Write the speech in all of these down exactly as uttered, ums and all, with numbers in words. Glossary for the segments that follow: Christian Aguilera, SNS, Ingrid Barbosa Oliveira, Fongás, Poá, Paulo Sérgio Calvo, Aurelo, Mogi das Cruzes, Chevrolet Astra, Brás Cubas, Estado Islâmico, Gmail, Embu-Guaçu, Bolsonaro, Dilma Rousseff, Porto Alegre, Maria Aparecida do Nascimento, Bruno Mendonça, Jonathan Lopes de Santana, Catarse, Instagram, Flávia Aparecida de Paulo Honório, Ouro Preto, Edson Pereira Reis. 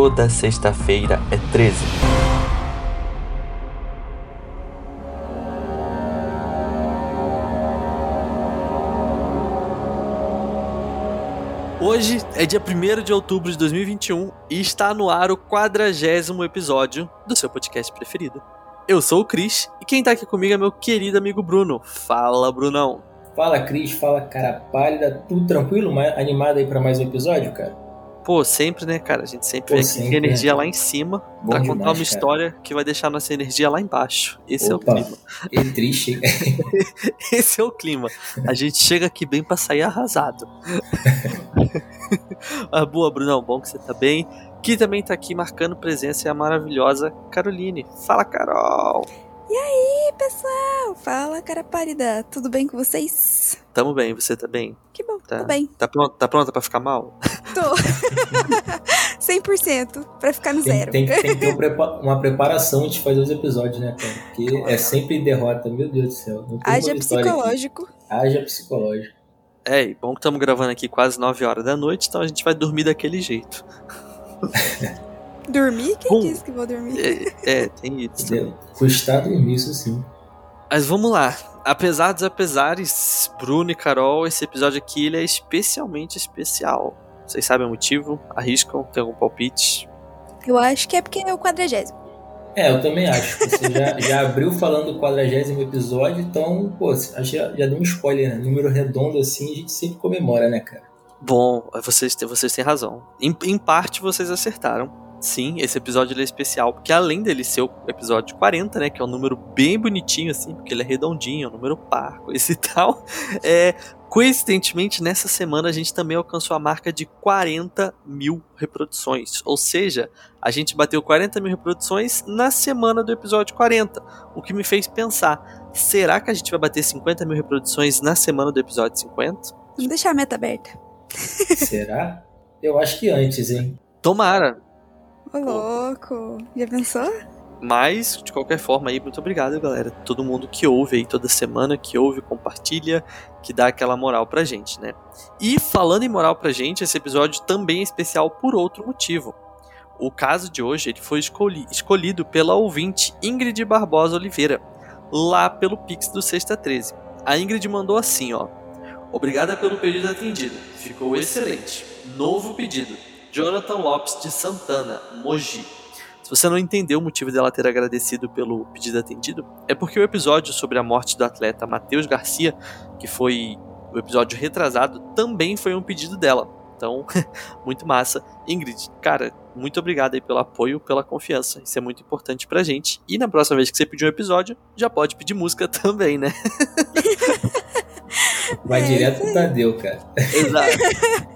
Toda sexta-feira é treze. Hoje é dia primeiro de outubro de dois mil e vinte e um e está no ar o quadragésimo episódio do seu podcast preferido. Eu sou o Cris e quem tá aqui comigo é meu querido amigo Bruno. Fala, Brunão. Fala, Cris. Fala, cara pálida. Tudo tranquilo? Animado aí pra mais um episódio, cara? Pô, sempre, né, cara? A gente sempre vem aqui com energia lá em cima pra contar uma história que vai deixar nossa energia lá embaixo. Esse é o clima. É triste. Esse é o clima. A gente chega aqui bem pra sair arrasado. Mas boa, Brunão. Bom que você tá bem. Que também tá aqui marcando presença é a maravilhosa Caroline. Fala, Carol! E aí, pessoal? Fala, cara pálida. Tudo bem com vocês? Tamo bem, você tá bem? Que bom, tá, tô bem. Tá pronta, tá pronta pra ficar mal? Tô. cem por cento, pra ficar no tem, zero. Tem, tem que ter uma preparação antes de fazer os episódios, né, cara? Porque claro. É sempre derrota, meu Deus do céu. Não tem Haja psicológico. Aqui. Haja psicológico. É, e bom que estamos gravando aqui quase nove horas da noite, então a gente vai dormir daquele jeito. Dormir? Quem Bom, disse que vou dormir? É, é tem isso. Né? Custar dormir, isso sim. Mas vamos lá. Apesar dos apesares, Bruno e Carol, esse episódio aqui ele é especialmente especial. Vocês sabem o motivo? Arriscam? Tem algum palpite? Eu acho que é porque é o quadragésimo. É, eu também acho. Você já, já abriu falando do quadragésimo episódio, então, pô, já, já deu um spoiler, né? Número redondo assim, a gente sempre comemora, né, cara? Bom, vocês, vocês têm razão. Em, em parte, vocês acertaram. Sim, esse episódio ele é especial, porque além dele ser o episódio quarenta, né, que é um número bem bonitinho, assim, porque ele é redondinho, é um número par, coisa e tal, é, coincidentemente, nessa semana a gente também alcançou a marca de quarenta mil reproduções, ou seja, a gente bateu quarenta mil reproduções na semana do episódio quarenta, o que me fez pensar, será que a gente vai bater cinquenta mil reproduções na semana do episódio cinquenta? Vamos deixar a meta aberta. Será? Eu acho que antes, hein? Tomara! Ô, louco! Já pensou? Mas, de qualquer forma, aí, muito obrigado, galera. Todo mundo que ouve aí toda semana, que ouve, compartilha, que dá aquela moral pra gente, né? E falando em moral pra gente, esse episódio também é especial por outro motivo. O caso de hoje ele foi escolhi- escolhido pela ouvinte Ingrid Barbosa Oliveira, lá pelo Pix do Sexta treze. A Ingrid mandou assim, ó. Obrigada pelo pedido atendido. Ficou excelente. Novo pedido. Jonathan Lopes de Santana, Mogi. Se você não entendeu o motivo dela ter agradecido pelo pedido atendido, é porque o episódio sobre a morte do atleta Matheus Garcia, que foi o episódio retrasado, também foi um pedido dela. Então, muito massa. Ingrid, cara, muito obrigado aí pelo apoio, pela confiança. Isso é muito importante pra gente. E na próxima vez que você pedir um episódio, já pode pedir música também, né? Vai é, direto pro Tadeu, cara. Exato.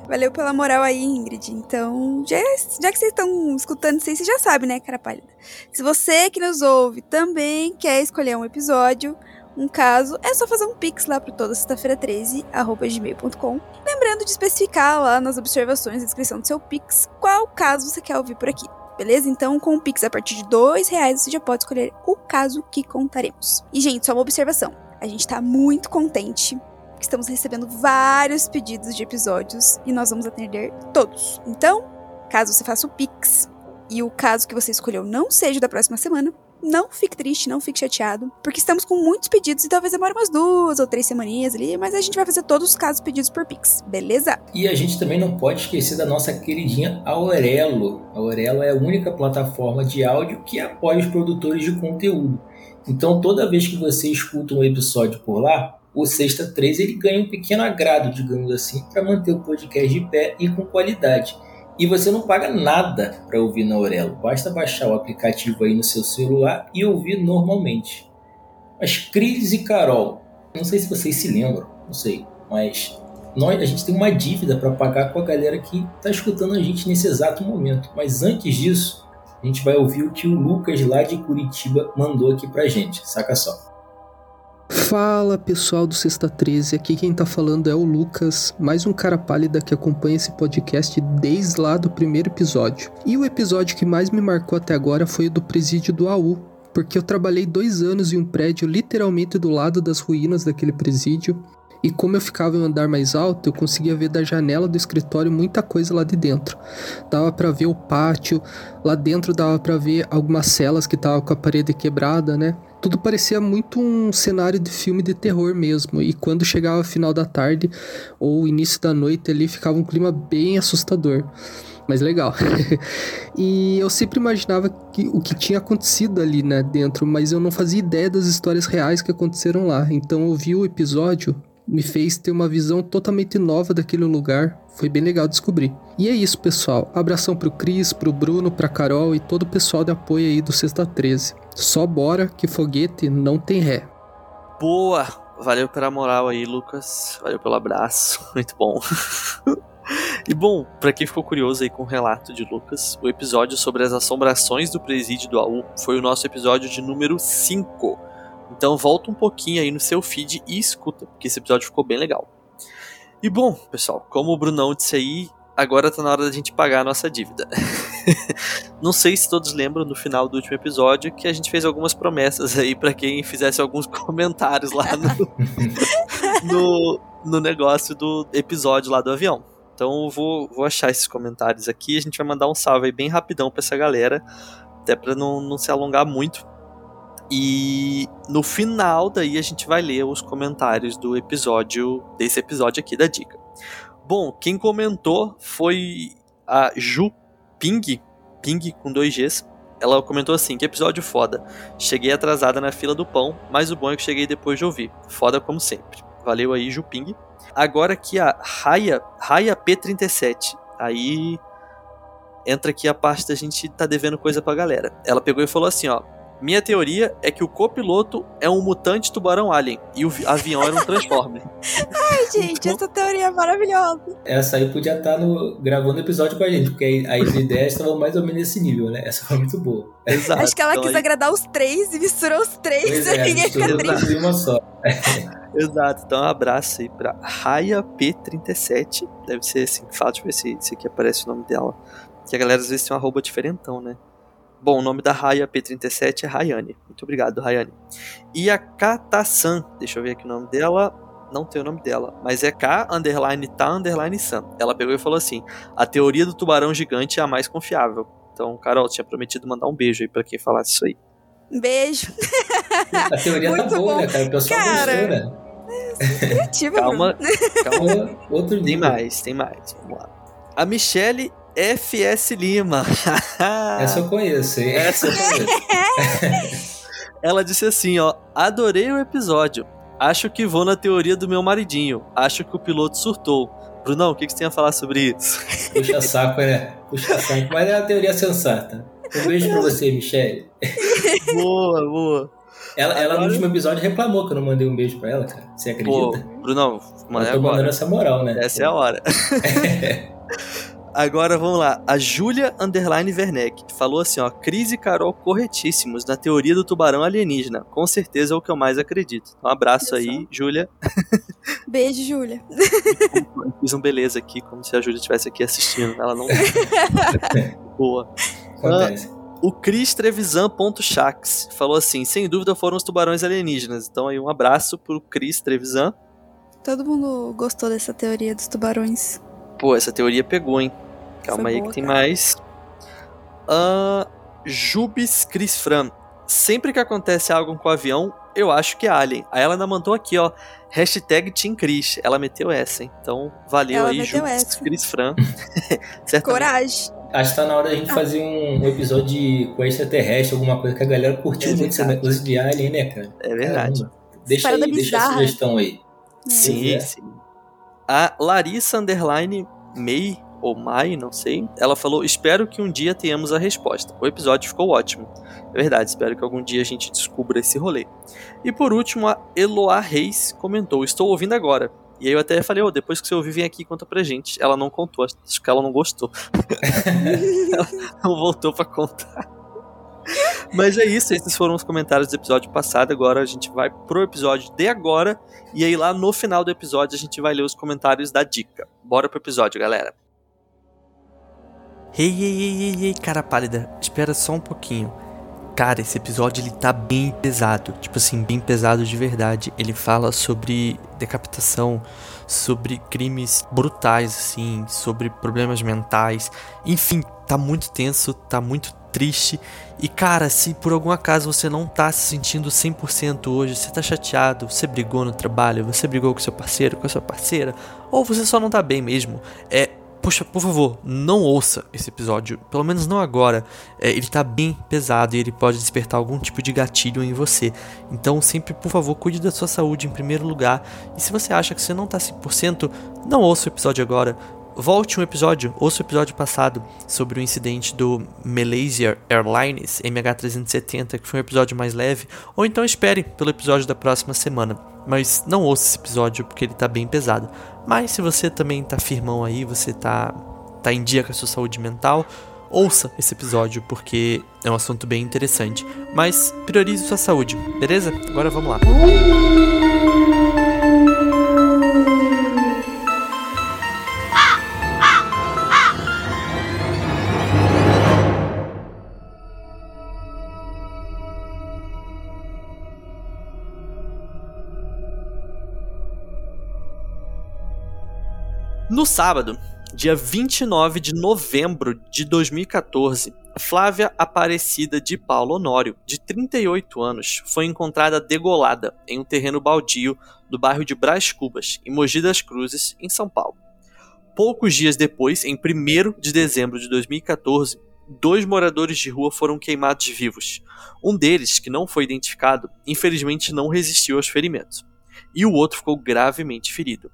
Valeu pela moral aí, Ingrid. Então, já, já que vocês estão escutando isso aí, você já sabe, né, cara pálida? Se você que nos ouve também quer escolher um episódio, um caso, é só fazer um pix lá pro toda sexta feira treze, arroba gmail ponto com. Lembrando de especificar lá nas observações na descrição do seu pix qual caso você quer ouvir por aqui. Beleza? Então, com o pix a partir de dois reais você já pode escolher o caso que contaremos. E, gente, só uma observação. A gente tá muito contente. Estamos recebendo vários pedidos de episódios e nós vamos atender todos. Então, caso você faça o Pix e o caso que você escolheu não seja da próxima semana, não fique triste, não fique chateado, porque estamos com muitos pedidos e talvez demore umas duas ou três semaninhas ali, mas a gente vai fazer todos os casos pedidos por Pix, beleza? E a gente também não pode esquecer da nossa queridinha Aurelo. A Aurelo é a única plataforma de áudio que apoia os produtores de conteúdo. Então, toda vez que você escuta um episódio por lá, o Sexta treze ele ganha um pequeno agrado, digamos assim, para manter o podcast de pé e com qualidade. E você não paga nada para ouvir na Aurelo, basta baixar o aplicativo aí no seu celular e ouvir normalmente. Mas Cris e Carol, não sei se vocês se lembram, não sei, mas nós, a gente tem uma dívida para pagar com a galera que está escutando a gente nesse exato momento. Mas antes disso, a gente vai ouvir o que o Lucas lá de Curitiba mandou aqui para a gente, saca só. Fala pessoal do Sexta treze, aqui quem tá falando é o Lucas, mais um cara pálida que acompanha esse podcast desde lá do primeiro episódio. E o episódio que mais me marcou até agora foi o do presídio do A U, porque eu trabalhei dois anos em um prédio literalmente do lado das ruínas daquele presídio. e como eu ficava em um andar mais alto, eu conseguia ver da janela do escritório muita coisa lá de dentro. Dava para ver o pátio, lá dentro dava para ver algumas celas que estavam com a parede quebrada, né? Tudo parecia muito um cenário de filme de terror mesmo, e quando chegava o final da tarde ou início da noite ali, ficava um clima bem assustador, mas legal. E eu sempre imaginava que, o que tinha acontecido ali, né, dentro, mas eu não fazia ideia das histórias reais que aconteceram lá, então ouvir o episódio me fez ter uma visão totalmente nova daquele lugar, foi bem legal descobrir. E é isso, pessoal, abração pro Cris, pro Bruno, pra Carol e todo o pessoal de apoio aí do Sexta treze. Só bora que foguete não tem ré. Boa, valeu pela moral aí, Lucas, valeu pelo abraço, muito bom. E bom, pra quem ficou curioso aí com o relato de Lucas, o episódio sobre as assombrações do presídio do A U foi o nosso episódio de número cinco. Então volta um pouquinho aí no seu feed e escuta, porque esse episódio ficou bem legal. E bom, pessoal, como o Brunão disse aí, agora tá na hora da gente pagar a nossa dívida. Não sei se todos lembram no final do último episódio que a gente fez algumas promessas aí pra quem fizesse alguns comentários lá no, no, no negócio do episódio lá do avião. Então eu vou, vou achar esses comentários aqui e a gente vai mandar um salve aí bem rapidão pra essa galera, até pra não, não se alongar muito. E no final daí a gente vai ler os comentários do episódio, desse episódio aqui da dica. Bom, quem comentou foi a Ju Ping, Ping com dois Gs. Ela comentou assim: que episódio foda. Cheguei atrasada na fila do pão, mas o bom é que cheguei depois de ouvir. Foda como sempre. Valeu aí, Ju Ping. Agora aqui a Raya, Raya P trinta e sete. Aí entra aqui a parte da gente tá devendo coisa pra galera. Ela pegou e falou assim, ó: minha teoria é que o copiloto é um mutante tubarão alien e o avião era um transformer. Ai, gente, essa teoria é maravilhosa. Essa aí podia estar no, gravando episódio com a gente, porque aí, as ideias estavam mais ou menos nesse nível, né? Essa foi muito boa. Exato. Acho que ela então, quis aí... agradar os três e misturou os três. É, ninguém fica triste. Uma só. Exato. Então, um abraço aí pra Raya P trinta e sete. Deve ser assim, fala, deixa eu ver se, se aqui aparece o nome dela. Porque a galera às vezes tem um arroba diferentão, né? Bom, o nome da Raya P trinta e sete é Rayane. Muito obrigado, Rayane. E a Kata-san, deixa eu ver aqui o nome dela. Não tem o nome dela, mas é K, underline, tá, underline, san. Ela pegou e falou assim: a teoria do tubarão gigante é a mais confiável. Então, Carol, tinha prometido mandar um beijo aí pra quem falasse isso aí. Um beijo. A teoria muito tá boa, bom, né, cara? O pessoal cara... gostou, né? Criativa, calma, calma. Outro tem dia. mais, tem mais. Vamos lá. A Michele F S Lima. Essa eu conheço, hein? Essa eu conheço. Ela disse assim, ó: adorei o episódio. Acho que vou na teoria do meu maridinho. Acho que o piloto surtou. Brunão, o que, que você tem a falar sobre isso? Puxa saco, né? Puxa saco. Mas é uma teoria sensata. Um beijo pra você, Michele. Boa, boa. Ela, ela no último episódio reclamou que eu não mandei um beijo pra ela, cara. Você acredita? Pô, Brunão, mano, eu tô mandando essa moral, né? Essa é a hora. Agora vamos lá, a Júlia Underline Werneck falou assim, ó: Cris e Carol corretíssimos na teoria do tubarão alienígena, com certeza é o que eu mais acredito. Um abraço aí, Júlia. Beijo, Júlia. Fiz um beleza aqui, como se a Júlia estivesse aqui assistindo, ela não... Boa. Acontece. Ah, o Cris Trevisan.chax falou assim: sem dúvida foram os tubarões alienígenas. Então aí um abraço pro Cris Trevisan. Todo mundo gostou dessa teoria dos tubarões. Pô, essa teoria pegou, hein? Calma foi aí boa, que tem cara. Mais. Uh, Jubis Cris Fran. Sempre que acontece algo com o avião, eu acho que é alien. Aí ela ainda mandou aqui, ó: hashtag Team Cris. Ela meteu essa, hein? Então, valeu ela aí, Jubis Cris Fran. Coragem. Acho que tá na hora da gente ah. fazer um episódio de com extraterrestre, alguma coisa que a galera curtiu é muito essa coisa de alien, né, cara? É verdade. Caramba. Deixa aí, deixa a sugestão aí. É. Sim, sim. A Larissa Underline May, ou Mai, não sei, ela falou: espero que um dia tenhamos a resposta. O episódio ficou ótimo. É verdade, espero que algum dia a gente descubra esse rolê. E por último, a Eloá Reis comentou: estou ouvindo agora. E aí eu até falei, oh, depois que você ouvir, vem aqui e conta pra gente. Ela não contou, acho que ela não gostou. Ela não voltou pra contar. Mas é isso, esses foram os comentários do episódio passado. Agora a gente vai pro episódio de agora. E aí lá no final do episódio a gente vai ler os comentários da dica. Bora pro episódio, galera. Ei, ei, ei, ei, ei, cara pálida, espera só um pouquinho. Cara, esse episódio ele tá bem pesado, tipo assim, bem pesado de verdade. Ele fala sobre decapitação, sobre crimes brutais, assim, sobre problemas mentais. Enfim, tá muito tenso, tá muito triste. E cara, se por algum acaso você não tá se sentindo cem por cento hoje, você tá chateado, você brigou no trabalho, você brigou com seu parceiro, com a sua parceira, ou você só não tá bem mesmo, é... Poxa, por favor, não ouça esse episódio, pelo menos não agora, é, ele tá bem pesado e ele pode despertar algum tipo de gatilho em você. Então sempre, por favor, cuide da sua saúde em primeiro lugar, e se você acha que você não tá cem por cento, não ouça o episódio agora, volte um episódio, ouça o episódio passado sobre o incidente do Malaysia Airlines M H trezentos e setenta, que foi um episódio mais leve, ou então espere pelo episódio da próxima semana. Mas não ouça esse episódio porque ele tá bem pesado. Mas se você também tá firmão aí, você tá, tá em dia com a sua saúde mental, ouça esse episódio porque é um assunto bem interessante. Mas priorize sua saúde, beleza? Agora vamos lá. No sábado, dia vinte e nove de novembro de dois mil e quatorze, Flávia Aparecida de Paulo Honório, de trinta e oito anos, foi encontrada degolada em um terreno baldio do bairro de Brás Cubas, em Mogi das Cruzes, em São Paulo. Poucos dias depois, em primeiro de dezembro de dois mil e quatorze, dois moradores de rua foram queimados vivos. Um deles, que não foi identificado, infelizmente não resistiu aos ferimentos, e o outro ficou gravemente ferido.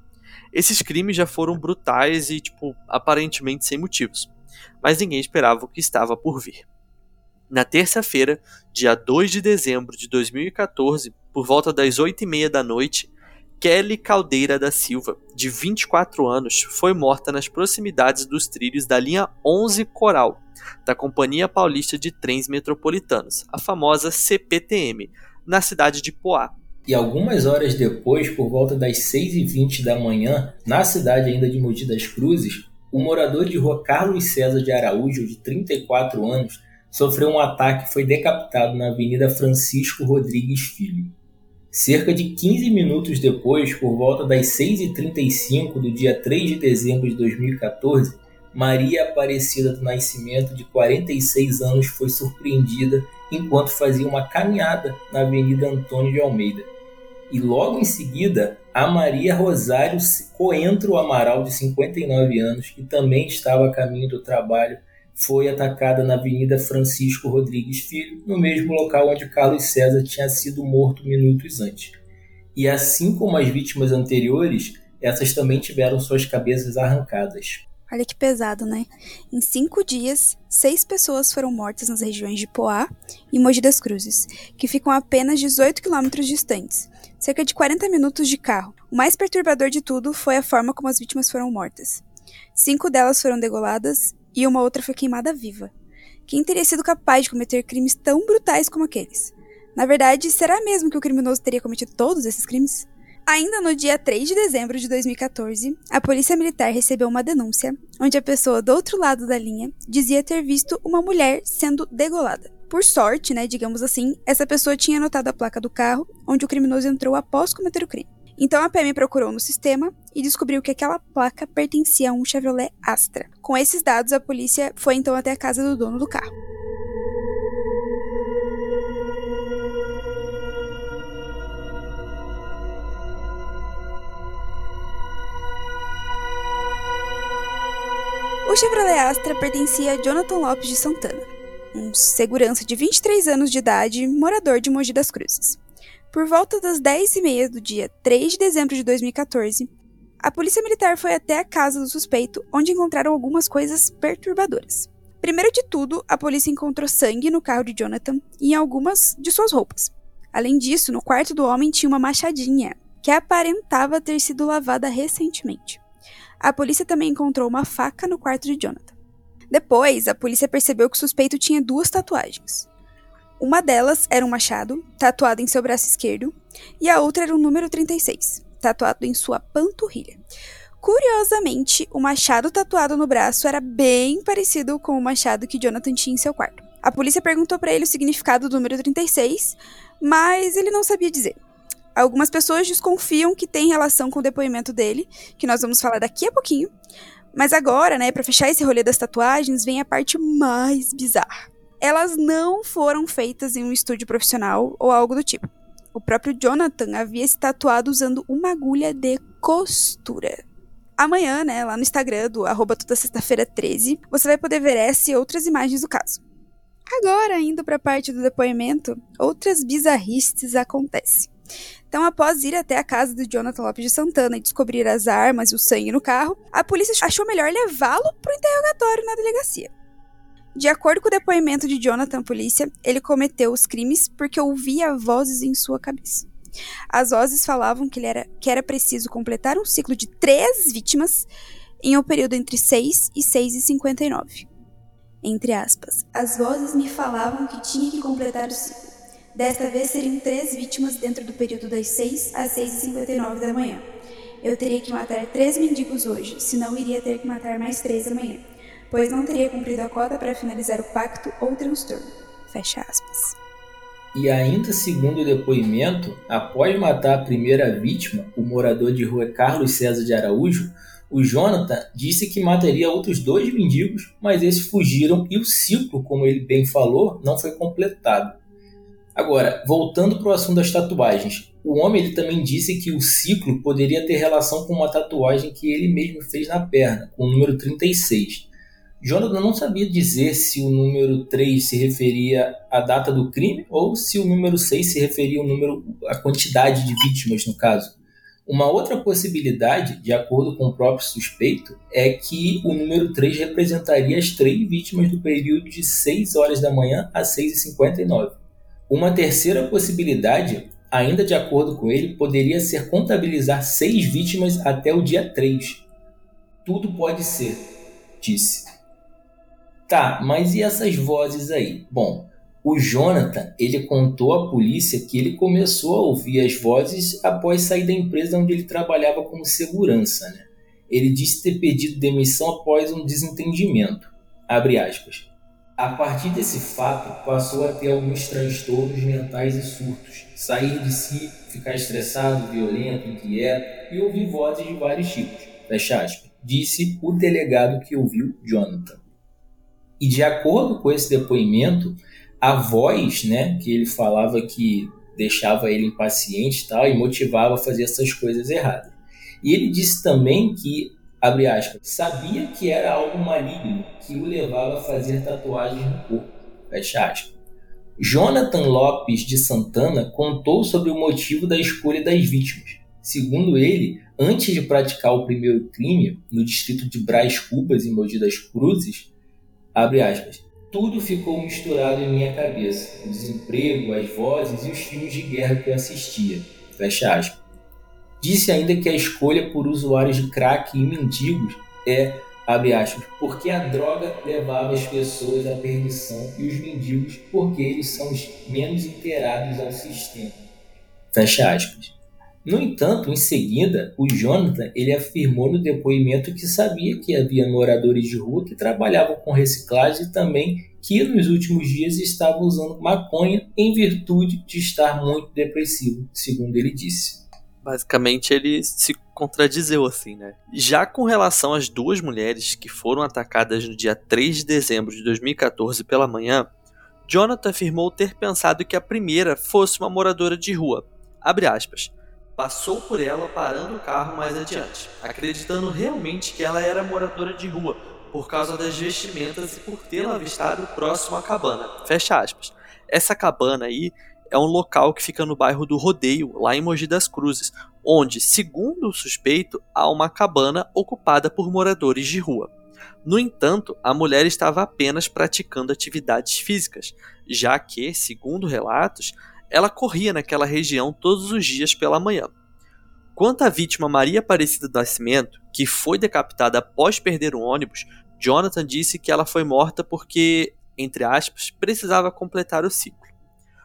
Esses crimes já foram brutais e, tipo, aparentemente sem motivos, mas ninguém esperava o que estava por vir. Na terça-feira, dia dois de dezembro de dois mil e quatorze, por volta das oito e meia da noite, Kelly Caldeira da Silva, de vinte e quatro anos, foi morta nas proximidades dos trilhos da linha onze Coral, da Companhia Paulista de Trens Metropolitanos, a famosa C P T M, na cidade de Poá. E algumas horas depois, por volta das seis e vinte da manhã, na cidade ainda de Mogi das Cruzes, o morador de rua Carlos César de Araújo, de trinta e quatro anos, sofreu um ataque e foi decapitado na Avenida Francisco Rodrigues Filho. Cerca de quinze minutos depois, por volta das seis e trinta e cinco do dia três de dezembro de dois mil e quatorze, Maria Aparecida do Nascimento, de quarenta e seis anos, foi surpreendida enquanto fazia uma caminhada na Avenida Antônio de Almeida. E logo em seguida, a Maria Rosário Coentro Amaral, de cinquenta e nove anos, que também estava a caminho do trabalho, foi atacada na Avenida Francisco Rodrigues Filho, no mesmo local onde Carlos César tinha sido morto minutos antes. E assim como as vítimas anteriores, essas também tiveram suas cabeças arrancadas. Olha que pesado, né? Em cinco dias, seis pessoas foram mortas nas regiões de Poá e Mogi das Cruzes, que ficam a apenas dezoito quilômetros distantes, cerca de quarenta minutos de carro. O mais perturbador de tudo foi a forma como as vítimas foram mortas. Cinco delas foram degoladas e uma outra foi queimada viva. Quem teria sido capaz de cometer crimes tão brutais como aqueles? Na verdade, será mesmo que o criminoso teria cometido todos esses crimes? Ainda no dia três de dezembro de dois mil e quatorze, a polícia militar recebeu uma denúncia, onde a pessoa do outro lado da linha dizia ter visto uma mulher sendo degolada. Por sorte, né, digamos assim, essa pessoa tinha anotado a placa do carro, onde o criminoso entrou após cometer o crime. Então a P M procurou no sistema e descobriu que aquela placa pertencia a um Chevrolet Astra. Com esses dados, a polícia foi então até a casa do dono do carro. O Chevrolet Astra pertencia a Jonathan Lopes de Santana, um segurança de vinte e três anos de idade, morador de Mogi das Cruzes. Por volta das dez e meia do dia três de dezembro de dois mil e quatorze, a polícia militar foi até a casa do suspeito, onde encontraram algumas coisas perturbadoras. Primeiro de tudo, a polícia encontrou sangue no carro de Jonathan e em algumas de suas roupas. Além disso, no quarto do homem tinha uma machadinha, que aparentava ter sido lavada recentemente. A polícia também encontrou uma faca no quarto de Jonathan. Depois, a polícia percebeu que o suspeito tinha duas tatuagens. Uma delas era um machado, tatuado em seu braço esquerdo, e a outra era o número trinta e seis, tatuado em sua panturrilha. Curiosamente, o machado tatuado no braço era bem parecido com o machado que Jonathan tinha em seu quarto. A polícia perguntou para ele o significado do número trinta e seis, mas ele não sabia dizer. Algumas pessoas desconfiam que tem relação com o depoimento dele, que nós vamos falar daqui a pouquinho. Mas agora, né, para fechar esse rolê das tatuagens, vem a parte mais bizarra. Elas não foram feitas em um estúdio profissional ou algo do tipo. O próprio Jonathan havia se tatuado usando uma agulha de costura. Amanhã, né, lá no Instagram do arroba toda sexta feira treze, você vai poder ver essa e outras imagens do caso. Agora, indo para a parte do depoimento, outras bizarrices acontecem. Então, após ir até a casa de Jonathan Lopes de Santana e descobrir as armas e o sangue no carro, a polícia achou melhor levá-lo para o interrogatório na delegacia. De acordo com o depoimento de Jonathan à polícia, ele cometeu os crimes porque ouvia vozes em sua cabeça. As vozes falavam que, ele era, que era preciso completar um ciclo de três vítimas em um período entre seis e seis e cinquenta e nove. Entre aspas, as vozes me falavam que tinha que completar o ciclo. Desta vez seriam três vítimas dentro do período das seis às seis e cinquenta e nove da manhã. Eu teria que matar três mendigos hoje, senão iria ter que matar mais três amanhã, pois não teria cumprido a cota para finalizar o pacto ou transtorno. Fecha aspas. E ainda segundo o depoimento, após matar a primeira vítima, o morador de rua Carlos César de Araújo, o Jonathan disse que mataria outros dois mendigos, mas esses fugiram e o ciclo, como ele bem falou, não foi completado. Agora, voltando para o assunto das tatuagens, o homem ele também disse que o ciclo poderia ter relação com uma tatuagem que ele mesmo fez na perna, com o número trinta e seis. Jonathan não sabia dizer se o número três se referia à data do crime ou se o número seis se referia ao número, à quantidade de vítimas, no caso. Uma outra possibilidade, de acordo com o próprio suspeito, é que o número três representaria as três vítimas do período de seis horas da manhã às seis e cinquenta e nove. Uma terceira possibilidade, ainda de acordo com ele, poderia ser contabilizar seis vítimas até o dia três. Tudo pode ser, disse. Tá, mas e essas vozes aí? Bom, o Jonathan, ele contou à polícia que ele começou a ouvir as vozes após sair da empresa onde ele trabalhava como segurança, né? Ele disse ter pedido demissão após um desentendimento. Abre aspas. A partir desse fato, passou a ter alguns transtornos mentais e surtos. Sair de si, ficar estressado, violento, inquieto e ouvir vozes de vários tipos. Fecha aspas. Disse o delegado que ouviu Jonathan. E de acordo com esse depoimento, a voz, né, que ele falava que deixava ele impaciente e tal, e motivava a fazer essas coisas erradas. E ele disse também que, abre aspas, sabia que era algo maligno que o levava a fazer tatuagens no corpo, fecha aspas. Jonathan Lopes de Santana contou sobre o motivo da escolha das vítimas. Segundo ele, antes de praticar o primeiro crime, no distrito de Brás Cubas, em Mogi das Cruzes, abre aspas, tudo ficou misturado em minha cabeça, o desemprego, as vozes e os filmes de guerra que eu assistia, fecha aspas. Disse ainda que a escolha por usuários de crack e mendigos é, abre aspas, porque a droga levava as pessoas à perdição e os mendigos porque eles são os menos inteirados ao sistema, fecha aspas. No entanto, em seguida, o Jonathan ele afirmou no depoimento que sabia que havia moradores de rua que trabalhavam com reciclagem e também que nos últimos dias estavam usando maconha em virtude de estar muito depressivo, segundo ele disse. Basicamente, ele se contradizeu assim, né? Já com relação às duas mulheres que foram atacadas no dia três de dezembro de dois mil e catorze pela manhã, Jonathan afirmou ter pensado que a primeira fosse uma moradora de rua, abre aspas, passou por ela parando o carro mais adiante, acreditando realmente que ela era moradora de rua, por causa das vestimentas e por tê-la avistado próximo à cabana. Fecha aspas. Essa cabana aí é um local que fica no bairro do Rodeio, lá em Mogi das Cruzes, onde, segundo o suspeito, há uma cabana ocupada por moradores de rua. No entanto, a mulher estava apenas praticando atividades físicas, já que, segundo relatos, ela corria naquela região todos os dias pela manhã. Quanto à vítima Maria Aparecida do Nascimento, que foi decapitada após perder um ônibus, Jonathan disse que ela foi morta porque, entre aspas, precisava completar o ciclo.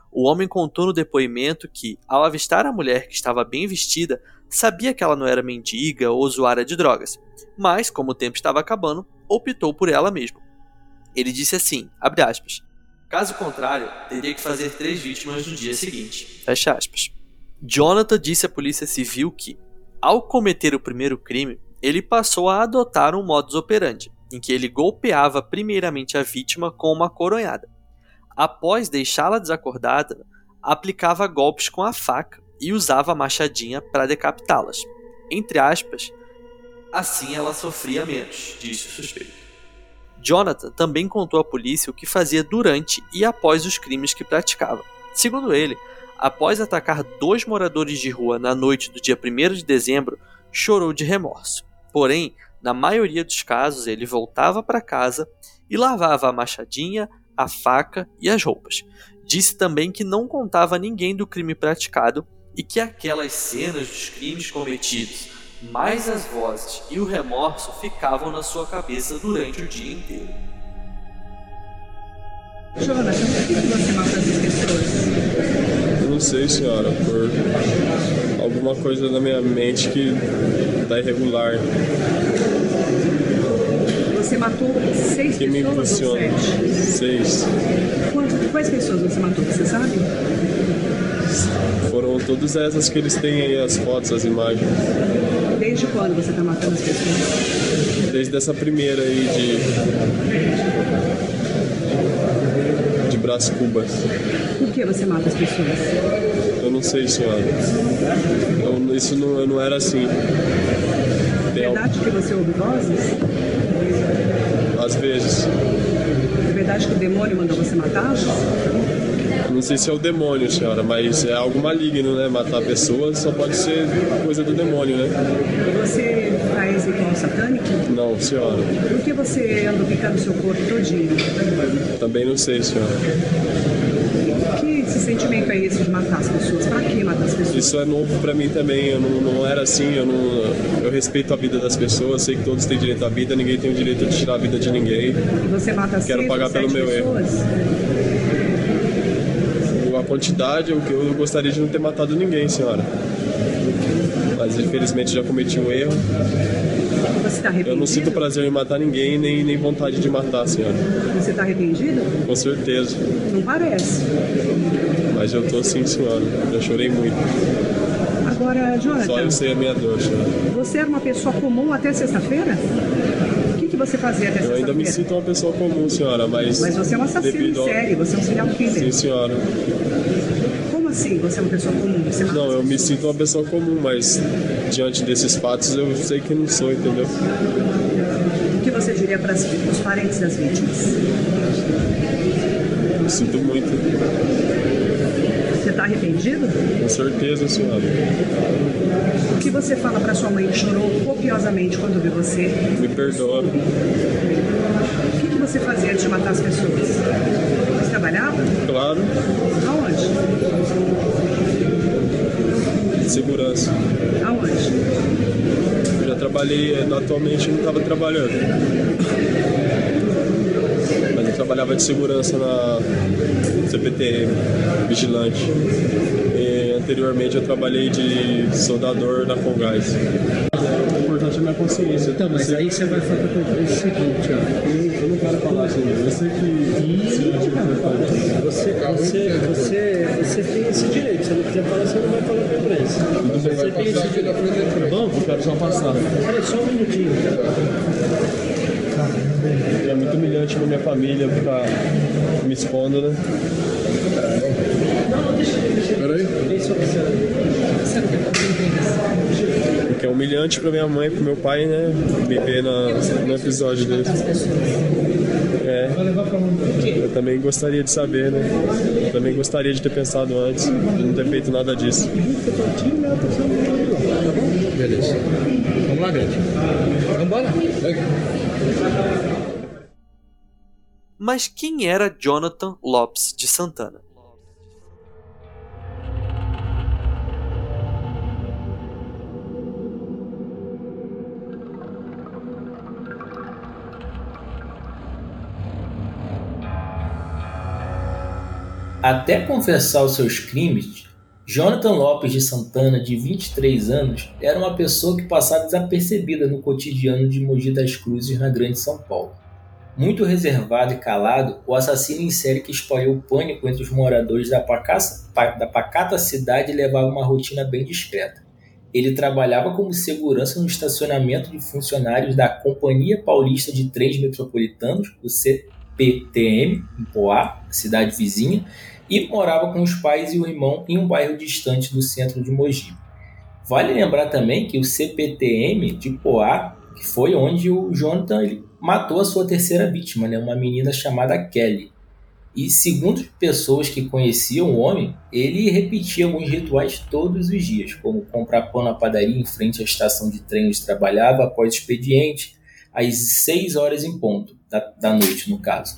O homem contou no depoimento que, ao avistar a mulher que estava bem vestida, sabia que ela não era mendiga ou usuária de drogas, mas, como o tempo estava acabando, optou por ela mesmo. Ele disse assim, abre aspas, Caso contrário, teria que fazer três vítimas no dia seguinte. Fecha aspas. Jonathan disse à polícia civil que, ao cometer o primeiro crime, ele passou a adotar um modus operandi, em que ele golpeava primeiramente a vítima com uma coronhada. Após deixá-la desacordada, aplicava golpes com a faca e usava a machadinha para decapitá-las. Entre aspas, assim ela sofria menos, disse o suspeito. Jonathan também contou à polícia o que fazia durante e após os crimes que praticava. Segundo ele, após atacar dois moradores de rua na noite do dia primeiro de dezembro, chorou de remorso. Porém, na maioria dos casos, ele voltava para casa e lavava a machadinha, a faca e as roupas. Disse também que não contava a ninguém do crime praticado e que aquelas cenas dos crimes cometidos, mais as vozes e o remorso ficavam na sua cabeça durante o dia inteiro. Jonathan, por que você mata as pessoas? Eu não sei, senhora, por alguma coisa na minha mente que está irregular. Você matou seis que pessoas me ou sete? Seis. Quanto, quais pessoas você matou, você sabe? Foram todas essas que eles têm aí, as fotos, as imagens. Desde quando você tá matando as pessoas? Desde essa primeira aí de... de Brás Cubas. Por que você mata as pessoas? Eu não sei, senhora. Eu, isso não, eu não era assim. É verdade que você ouve vozes? Às vezes. É verdade que o demônio mandou você matá-los? Não sei se é o demônio, senhora, mas é algo maligno, né? Matar pessoas só pode ser coisa do demônio, né? Você faz ritual satânico? Não, senhora. Por que você anda picando seu corpo todinho? Também não sei, senhora. Que sentimento é esse de matar as pessoas? Pra que matar as pessoas? Isso é novo pra mim também, eu não, não era assim, eu não... Eu respeito a vida das pessoas, sei que todos têm direito à vida, ninguém tem o direito de tirar a vida de ninguém. E você mata as pessoas? Quero pagar pelo meu erro. A quantidade, eu, eu gostaria de não ter matado ninguém, senhora. Mas infelizmente já cometi um erro. Você está arrependido? Eu não sinto prazer em matar ninguém, nem, nem vontade de matar, senhora. Você está arrependido? Com certeza. Não parece. Mas eu tô sim, senhora. Eu chorei muito. Agora, Jonathan... Só eu sei a minha dor, senhora. Você era uma pessoa comum até sexta-feira? Que você fazia até Eu ainda me sinto uma pessoa comum, senhora, mas... Mas você é um assassino em série, você é um serial killer. Sim, senhora. Como assim você é uma pessoa comum? Você não, não eu me sinto uma pessoa comum, mas diante desses fatos eu sei que não sou, entendeu? O que você diria para os parentes das vítimas? Eu sinto muito. Você está arrependido? Com certeza, senhora. O que você fala para sua mãe que chorou copiosamente quando viu você? Me perdoa. O que, que você fazia antes de matar as pessoas? Você trabalhava? Claro. Aonde? Segurança. Aonde? Eu já trabalhei, atualmente não estava trabalhando. Mas eu trabalhava de segurança na C P T M, vigilante. Anteriormente eu trabalhei de soldador na Fongás. O importante é a minha consciência. Então, mas você... aí você vai falar o seguinte, ó. Eu, eu não quero falar assim, eu sei que... Sim, não, você, você, você, você tem esse direito, se você não quiser falar, você não vai falar pra imprensa. Você, você vai tem esse direito. Tá bom? Eu quero só passar. Olha, só um minutinho. É muito humilhante pra minha família ficar me expondo, né? Não, deixa eu ver. Peraí. O que é humilhante pra minha mãe e pro meu pai, né? Me ver no episódio dele. É. Eu também gostaria de saber, né? Eu também gostaria de ter pensado antes, de não ter feito nada disso. Beleza. Vamos lá, grande. Vamos embora? Mas quem era Jonathan Lopes de Santana? Até confessar os seus crimes, Jonathan Lopes de Santana, de vinte e três anos, era uma pessoa que passava desapercebida no cotidiano de Mogi das Cruzes, na Grande São Paulo. Muito reservado e calado, o assassino em série que espalhou pânico entre os moradores da pacata, da pacata cidade levava uma rotina bem discreta. Ele trabalhava como segurança no estacionamento de funcionários da Companhia Paulista de Trens Metropolitanos, o C P T M, em Poá, cidade vizinha, e morava com os pais e o irmão em um bairro distante do centro de Mogi. Vale lembrar também que o C P T M de Poá, que foi onde o Jonathan ele matou a sua terceira vítima, né, uma menina chamada Kelly. E segundo pessoas que conheciam o homem, ele repetia alguns rituais todos os dias, como comprar pão na padaria em frente à estação de trem onde trabalhava após o expediente, às seis horas em ponto, da, da noite no caso.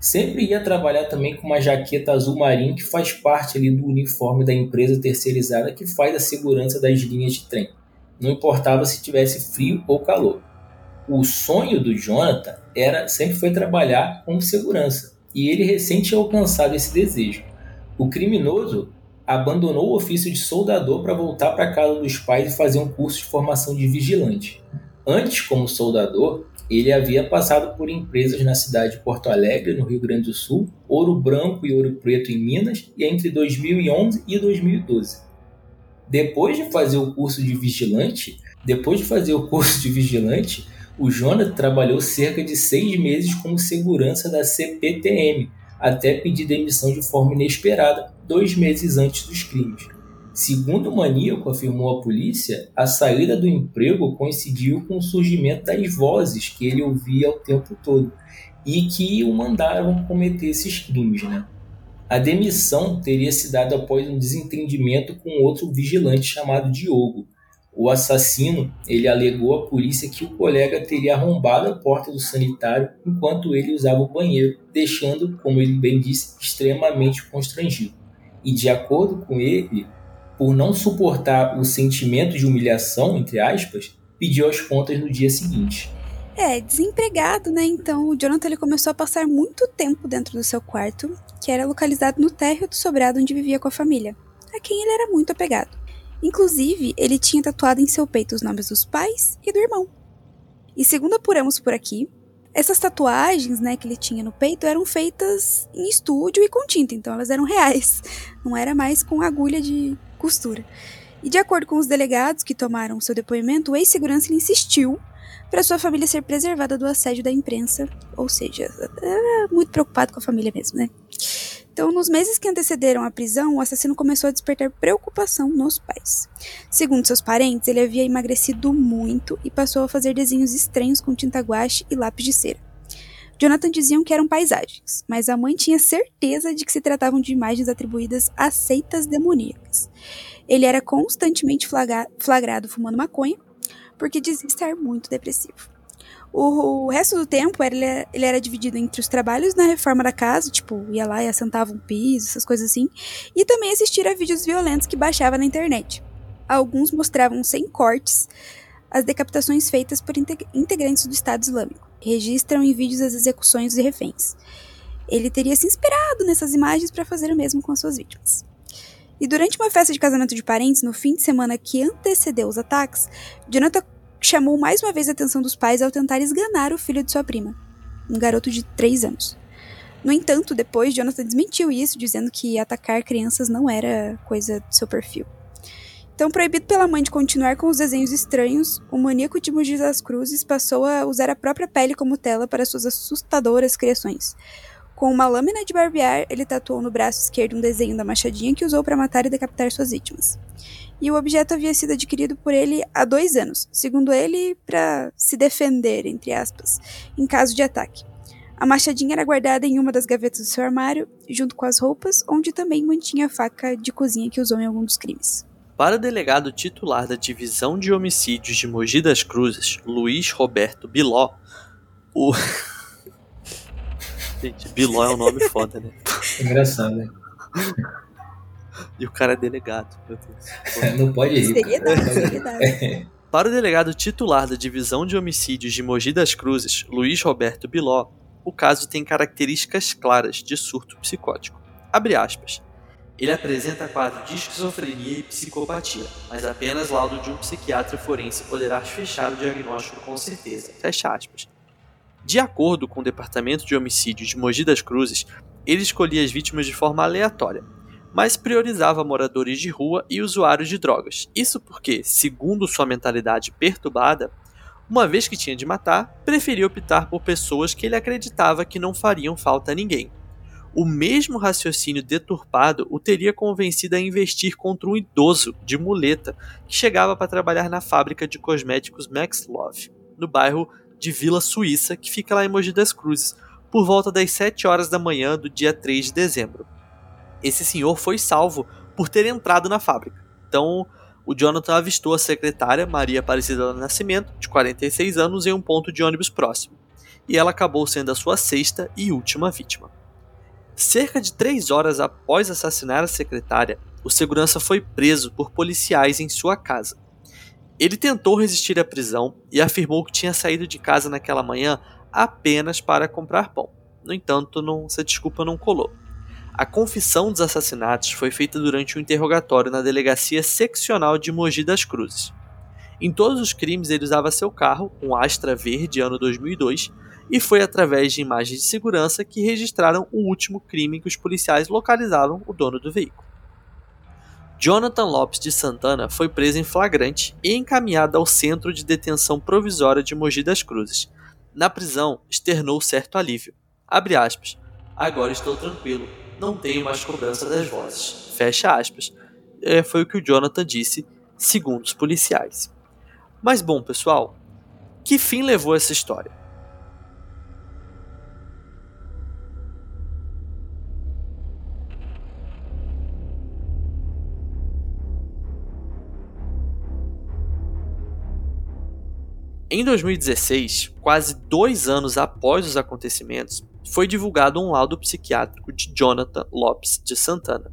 Sempre ia trabalhar também com uma jaqueta azul marinho que faz parte ali do uniforme da empresa terceirizada que faz a segurança das linhas de trem. Não importava se tivesse frio ou calor. O sonho do Jonathan era, sempre foi trabalhar como segurança, e ele recém tinha alcançado esse desejo. O criminoso abandonou o ofício de soldador para voltar para a casa dos pais e fazer um curso de formação de vigilante. Antes, como soldador, ele havia passado por empresas na cidade de Porto Alegre, no Rio Grande do Sul, Ouro Branco e Ouro Preto em Minas, e entre dois mil e onze e dois mil e doze. Depois de fazer o curso de vigilante, depois de fazer o curso de vigilante, o Jonathan trabalhou cerca de seis meses como segurança da C P T M, até pedir demissão de forma inesperada, dois meses antes dos crimes. Segundo o maníaco, afirmou a polícia, a saída do emprego coincidiu com o surgimento das vozes que ele ouvia o tempo todo e que o mandaram cometer esses crimes, né? A demissão teria se dado após um desentendimento com outro vigilante chamado Diogo. O assassino, ele alegou à polícia que o colega teria arrombado a porta do sanitário enquanto ele usava o banheiro, deixando, como ele bem disse, extremamente constrangido. E de acordo com ele, por não suportar o sentimento de humilhação, entre aspas, pediu as contas no dia seguinte. É, desempregado, né? Então o Jonathan ele começou a passar muito tempo dentro do seu quarto, que era localizado no térreo do sobrado onde vivia com a família, a quem ele era muito apegado. Inclusive, ele tinha tatuado em seu peito os nomes dos pais e do irmão. E segundo apuramos por aqui, essas tatuagens, né, que ele tinha no peito eram feitas em estúdio e com tinta, então elas eram reais. Não era mais com agulha de costura. E de acordo com os delegados que tomaram seu depoimento, o ex-segurança insistiu para sua família ser preservada do assédio da imprensa, ou seja, muito preocupado com a família mesmo, né? Então, nos meses que antecederam a prisão, o assassino começou a despertar preocupação nos pais. Segundo seus parentes, ele havia emagrecido muito e passou a fazer desenhos estranhos com tinta guache e lápis de cera. Jonathan diziam que eram paisagens, mas a mãe tinha certeza de que se tratavam de imagens atribuídas a seitas demoníacas. Ele era constantemente flagra- flagrado fumando maconha, porque dizia estar muito depressivo. O resto do tempo ele era dividido entre os trabalhos na reforma da casa, tipo, ia lá e assentava um piso, essas coisas assim, e também assistir a vídeos violentos que baixava na internet. Alguns mostravam sem cortes as decapitações feitas por integrantes do Estado Islâmico, que registram em vídeos as execuções de reféns. Ele teria se inspirado nessas imagens para fazer o mesmo com as suas vítimas. E durante uma festa de casamento de parentes, no fim de semana que antecedeu os ataques, Jonathan chamou mais uma vez a atenção dos pais ao tentar esganar o filho de sua prima, um garoto de três anos. No entanto, depois, Jonathan desmentiu isso, dizendo que atacar crianças não era coisa do seu perfil. Então, proibido pela mãe de continuar com os desenhos estranhos, o maníaco de Mogi das Cruzes passou a usar a própria pele como tela para suas assustadoras criações. Com uma lâmina de barbear, ele tatuou no braço esquerdo um desenho da Machadinha que usou para matar e decapitar suas vítimas. E o objeto havia sido adquirido por ele há dois anos, segundo ele, para se defender, entre aspas, em caso de ataque. A Machadinha era guardada em uma das gavetas do seu armário, junto com as roupas, onde também mantinha a faca de cozinha que usou em algum dos crimes. Para o delegado titular da Divisão de Homicídios de Mogi das Cruzes, Luiz Roberto Biló, o... Gente, Biló é um nome foda, né? Engraçado, né? E o cara é delegado, meu Deus. Não pode ir. Seriedade, seriedade. Para o delegado titular da Divisão de Homicídios de Mogi das Cruzes, Luiz Roberto Biló, o caso tem características claras de surto psicótico. Abre aspas. Ele apresenta quadro de esquizofrenia e psicopatia, mas apenas laudo de um psiquiatra forense poderá fechar o diagnóstico com certeza. Fecha aspas. De acordo com o Departamento de Homicídios de Mogi das Cruzes, ele escolhia as vítimas de forma aleatória, mas priorizava moradores de rua e usuários de drogas. Isso porque, segundo sua mentalidade perturbada, uma vez que tinha de matar, preferia optar por pessoas que ele acreditava que não fariam falta a ninguém. O mesmo raciocínio deturpado o teria convencido a investir contra um idoso de muleta que chegava para trabalhar na fábrica de cosméticos Max Love, no bairro de Vila Suíça, que fica lá em Mogi das Cruzes, por volta das sete horas da manhã do dia três de dezembro. Esse senhor foi salvo por ter entrado na fábrica. Então, o Jonathan avistou a secretária, Maria Aparecida do Nascimento, de quarenta e seis anos, em um ponto de ônibus próximo, e ela acabou sendo a sua sexta e última vítima. Cerca de três horas após assassinar a secretária, o segurança foi preso por policiais em sua casa. Ele tentou resistir à prisão e afirmou que tinha saído de casa naquela manhã apenas para comprar pão. No entanto, não, essa desculpa não colou. A confissão dos assassinatos foi feita durante um interrogatório na delegacia seccional de Mogi das Cruzes. Em todos os crimes ele usava seu carro, um Astra verde ano dois mil e dois, e foi através de imagens de segurança que registraram o último crime que os policiais localizaram o dono do veículo. Jonathan Lopes de Santana foi preso em flagrante e encaminhado ao Centro de Detenção Provisória de Mogi das Cruzes. Na prisão, externou certo alívio. Abre aspas. Agora estou tranquilo. Não tenho mais cobrança das vozes. Fecha aspas. É, foi o que o Jonathan disse, segundo os policiais. Mas bom, pessoal, que fim levou essa história? Em dois mil e dezesseis, quase dois anos após os acontecimentos, foi divulgado um laudo psiquiátrico de Jonathan Lopes de Santana.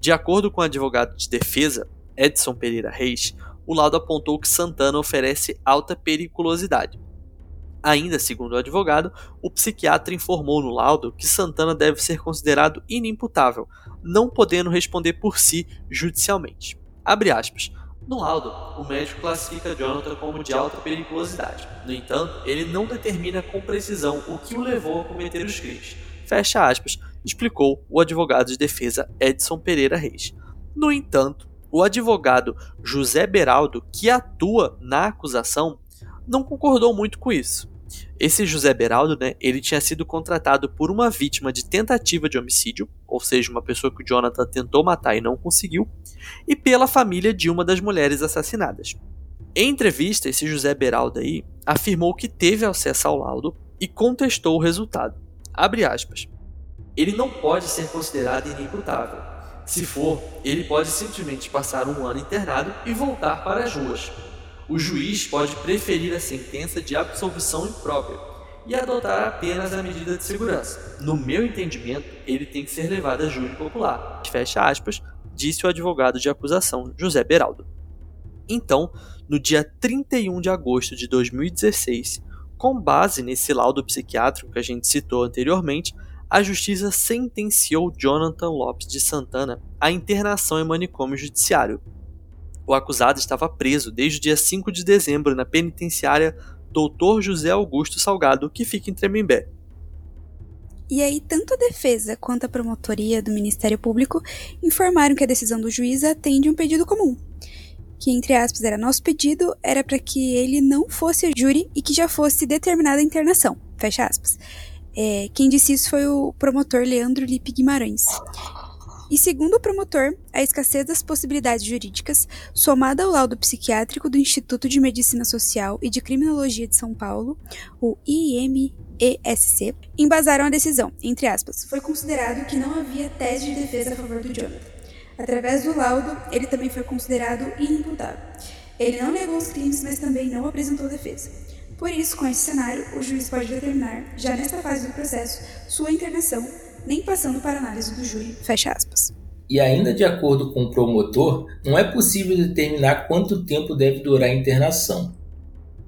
De acordo com o advogado de defesa, Edson Pereira Reis, o laudo apontou que Santana oferece alta periculosidade. Ainda segundo o advogado, o psiquiatra informou no laudo que Santana deve ser considerado inimputável, não podendo responder por si judicialmente. Abre aspas. No laudo, o médico classifica Jonathan como de alta periculosidade. No entanto, ele não determina com precisão o que o levou a cometer os crimes. Fecha aspas, explicou o advogado de defesa Edson Pereira Reis. No entanto, o advogado José Beraldo, que atua na acusação, não concordou muito com isso. Esse José Beraldo, né, ele tinha sido contratado por uma vítima de tentativa de homicídio, ou seja, uma pessoa que o Jonathan tentou matar e não conseguiu, e pela família de uma das mulheres assassinadas. Em entrevista, esse José Beraldo aí afirmou que teve acesso ao laudo e contestou o resultado. Abre aspas. Ele não pode ser considerado inimputável. Se for, ele pode simplesmente passar um ano internado e voltar para as ruas. O juiz pode preferir a sentença de absolvição imprópria e adotar apenas a medida de segurança. No meu entendimento, ele tem que ser levado a júri popular. Fecha aspas, disse o advogado de acusação José Beraldo. Então, no dia trinta e um de agosto de dois mil e dezesseis, com base nesse laudo psiquiátrico que a gente citou anteriormente, a justiça sentenciou Jonathan Lopes de Santana à internação em manicômio judiciário. O acusado estava preso desde o dia cinco de dezembro na penitenciária doutor José Augusto Salgado, que fica em Tremembé. E aí, tanto a defesa quanto a promotoria do Ministério Público informaram que a decisão do juiz atende um pedido comum, que, entre aspas, era nosso pedido, era para que ele não fosse a júri e que já fosse determinada a internação, fecha aspas. É, quem disse isso foi o promotor Leandro Lipe Guimarães. E segundo o promotor, a escassez das possibilidades jurídicas, somada ao laudo psiquiátrico do Instituto de Medicina Social e de Criminologia de São Paulo, o I M E S C, embasaram a decisão, entre aspas, foi considerado que não havia tese de defesa a favor do Jonathan. Através do laudo, ele também foi considerado inimputável. Ele não negou os crimes, mas também não apresentou defesa. Por isso, com esse cenário, o juiz pode determinar, já nesta fase do processo, sua internação, nem passando para análise do júri, fecha aspas. E ainda de acordo com o promotor, não é possível determinar quanto tempo deve durar a internação.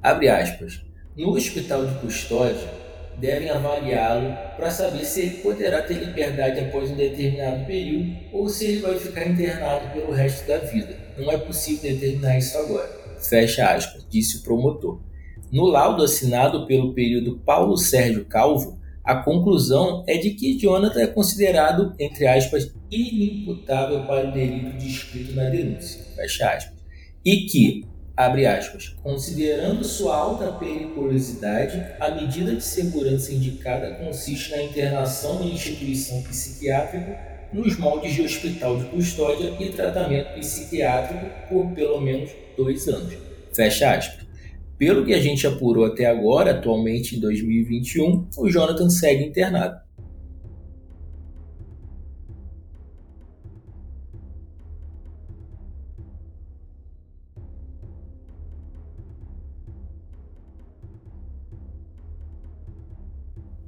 Abre aspas. No hospital de custódia, devem avaliá-lo para saber se ele poderá ter liberdade após um determinado período ou se ele vai ficar internado pelo resto da vida. Não é possível determinar isso agora. Fecha aspas, disse o promotor. No laudo assinado pelo período Paulo Sérgio Calvo, a conclusão é de que Jonathan é considerado, entre aspas, inimputável para o delito descrito na denúncia, fecha aspas, e que, abre aspas, considerando sua alta periculosidade, a medida de segurança indicada consiste na internação em instituição psiquiátrica nos moldes de hospital de custódia e tratamento psiquiátrico por pelo menos dois anos, fecha aspas. Pelo que a gente apurou até agora, atualmente em dois mil e vinte e um, o Jonathan segue internado.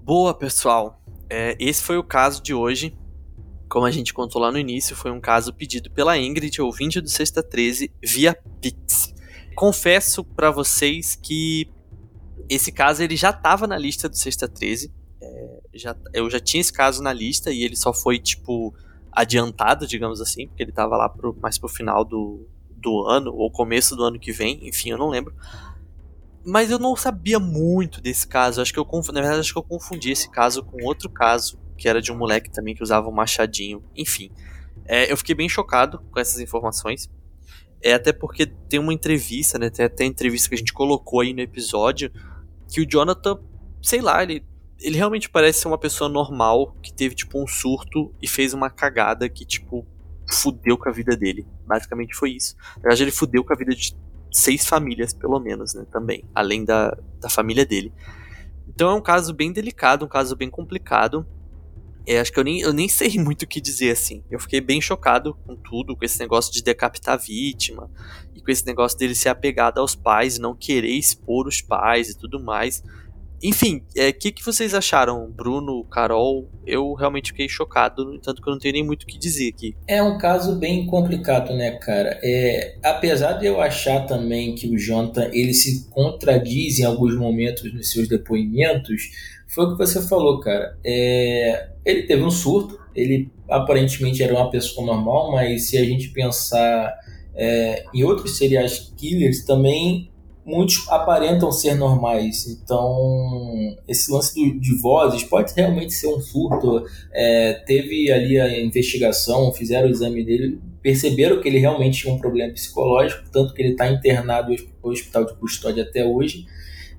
Boa, pessoal! É, esse foi o caso de hoje. Como a gente contou lá no início, foi um caso pedido pela Ingrid, ouvinte do Sexta treze, via Pix. Confesso para vocês que esse caso ele já estava na lista do Sexta treze, é, já, eu já tinha esse caso na lista e ele só foi tipo adiantado, digamos assim, porque ele estava lá pro, mais pro final do, do ano, ou começo do ano que vem, enfim, eu não lembro. Mas eu não sabia muito desse caso, acho que eu, na verdade acho que eu confundi esse caso com outro caso, que era de um moleque também que usava um machadinho, enfim. É, eu fiquei bem chocado com essas informações. É até porque tem uma entrevista, né? Tem até a entrevista que a gente colocou aí no episódio, que o Jonathan, sei lá, ele, ele realmente parece ser uma pessoa normal, que teve, tipo, um surto e fez uma cagada que, tipo, fudeu com a vida dele. Basicamente foi isso. Na verdade, ele fudeu com a vida de seis famílias, pelo menos, né? Também, além da, da família dele. Então é um caso bem delicado, um caso bem complicado. É, acho que eu nem, eu nem sei muito o que dizer, assim. Eu fiquei bem chocado com tudo, com esse negócio de decapitar a vítima, e com esse negócio dele ser apegado aos pais, não querer expor os pais e tudo mais. Enfim, o é, que, que vocês acharam, Bruno, Carol? Eu realmente fiquei chocado, no entanto que eu não tenho nem muito o que dizer aqui. É um caso bem complicado, né, cara? É, apesar de eu achar também que o Jonathan, ele se contradiz em alguns momentos nos seus depoimentos, foi o que você falou, cara. É, ele teve um surto, ele aparentemente era uma pessoa normal, mas se a gente pensar é, em outros serial killers, também muitos aparentam ser normais. Então, esse lance do, de vozes pode realmente ser um surto. É, teve ali a investigação, fizeram o exame dele, perceberam que ele realmente tinha um problema psicológico, tanto que ele está internado no hospital de custódia até hoje.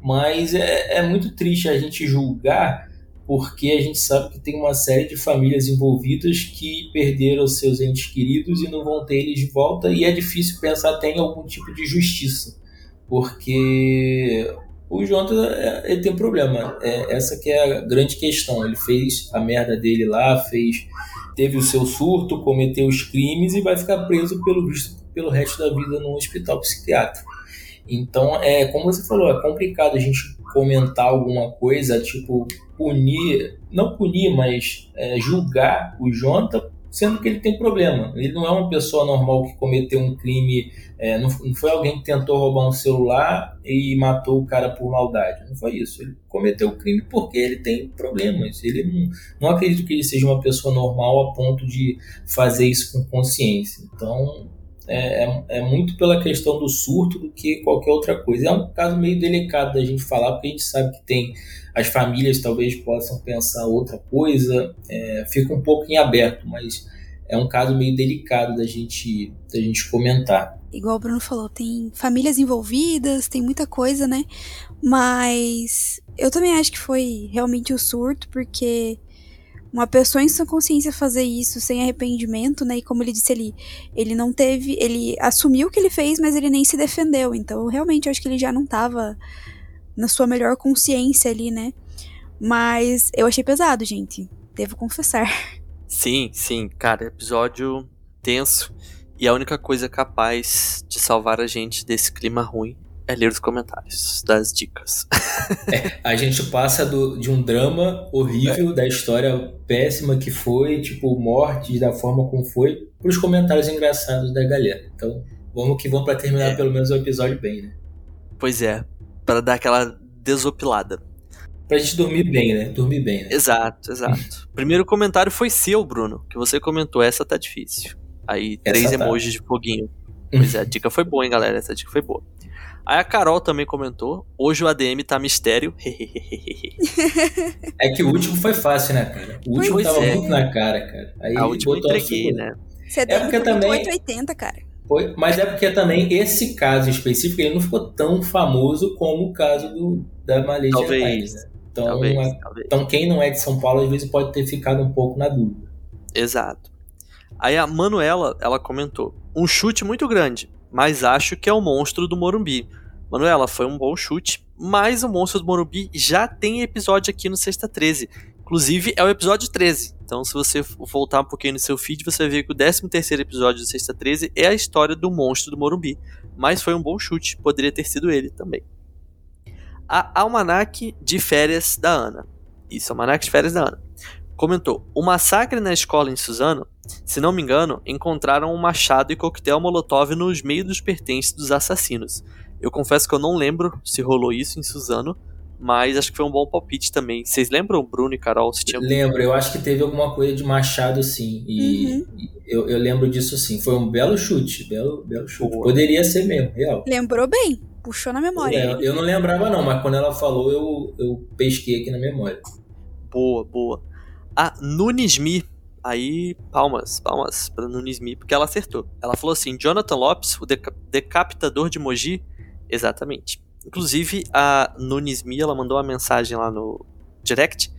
Mas é, é muito triste a gente julgar, porque a gente sabe que tem uma série de famílias envolvidas que perderam seus entes queridos e não vão ter eles de volta, e é difícil pensar até em algum tipo de justiça, porque o Jonathan ele tem um problema, é, essa que é a grande questão. Ele fez a merda dele lá, fez, teve o seu surto, cometeu os crimes e vai ficar preso pelo, pelo resto da vida num hospital psiquiátrico. Então, é, como você falou, é complicado a gente comentar alguma coisa, tipo, punir, não punir, mas é, julgar o Jonathan, sendo que ele tem problema. Ele não é uma pessoa normal que cometeu um crime, é, não foi alguém que tentou roubar um celular e matou o cara por maldade. Não foi isso. Ele cometeu o crime porque ele tem problemas. Ele não, não acredito que ele seja uma pessoa normal a ponto de fazer isso com consciência. Então... É, é, é muito pela questão do surto do que qualquer outra coisa. É um caso meio delicado da gente falar, porque a gente sabe que tem as famílias talvez possam pensar outra coisa, é, fica um pouco em aberto, mas é um caso meio delicado da gente, da gente comentar. Igual o Bruno falou, tem famílias envolvidas, tem muita coisa, né? Mas eu também acho que foi realmente o surto, porque... uma pessoa em sua consciência fazer isso sem arrependimento, né? E como ele disse ali, ele não teve... ele assumiu o que ele fez, mas ele nem se defendeu. Então, realmente, eu acho que ele já não tava na sua melhor consciência ali, né? Mas eu achei pesado, gente. Devo confessar. Sim, sim. Cara, episódio tenso. E a única coisa capaz de salvar a gente desse clima ruim é ler os comentários das dicas. É, a gente passa do, de um drama horrível, é. da história péssima que foi, tipo, morte da forma como foi, pros comentários engraçados da galera. Então, vamos que vamos pra terminar é. pelo menos o episódio bem, né? Pois é, pra dar aquela desopilada. Pra gente dormir bem, né? Dormir bem, né? Exato, exato. Primeiro comentário foi seu, Bruno, que você comentou, essa tá difícil. Aí, essa três tá. Emojis de foguinho. Pois é, a dica foi boa, hein, galera? Essa dica foi boa. Aí a Carol também comentou: hoje o A D M tá mistério. É que o último foi fácil, né, cara? O último pois tava é. muito na cara, cara. Aí a última botou entreguei, a né? Você é porque também oitocentos e oitenta, cara. Foi, mas é porque também esse caso específico ele não ficou tão famoso como o caso do, da Malaysia talvez. Airlines, né? Então, talvez, a, talvez. Então quem não é de São Paulo às vezes pode ter ficado um pouco na dúvida. Exato. Aí a Manuela, ela comentou: um chute muito grande, mas acho que é o monstro do Morumbi. Manuela, foi um bom chute, mas o monstro do Morumbi já tem episódio aqui no Sexta treze. Inclusive, é o episódio treze. Então, se você voltar um pouquinho no seu feed, você vai ver que o décimo terceiro episódio do Sexta treze é a história do monstro do Morumbi. Mas foi um bom chute, poderia ter sido ele também. A Almanac de Férias da Ana. Isso, Almanac de Férias da Ana. Comentou: o massacre na escola em Suzano, se não me engano, encontraram um machado e coquetel molotov nos meios dos pertences dos assassinos. Eu confesso que eu não lembro se rolou isso em Suzano, mas acho que foi um bom palpite também. Vocês lembram, Bruno e Carol? Se tinha... Lembro, eu acho que teve alguma coisa de machado, sim. E, uhum. e eu, eu lembro disso, sim. Foi um belo chute, belo, belo chute. Boa. Poderia ser mesmo, real. Lembrou bem, puxou na memória. Eu, eu não lembrava não, mas quando ela falou, eu, eu pesquei aqui na memória. Boa, boa. A Nunismi, aí palmas, palmas pra Nunismi, porque ela acertou. Ela falou assim: Jonathan Lopes, o deca- decapitador de Mogi. Exatamente. Inclusive, a Nunismi, ela mandou uma mensagem lá no direct,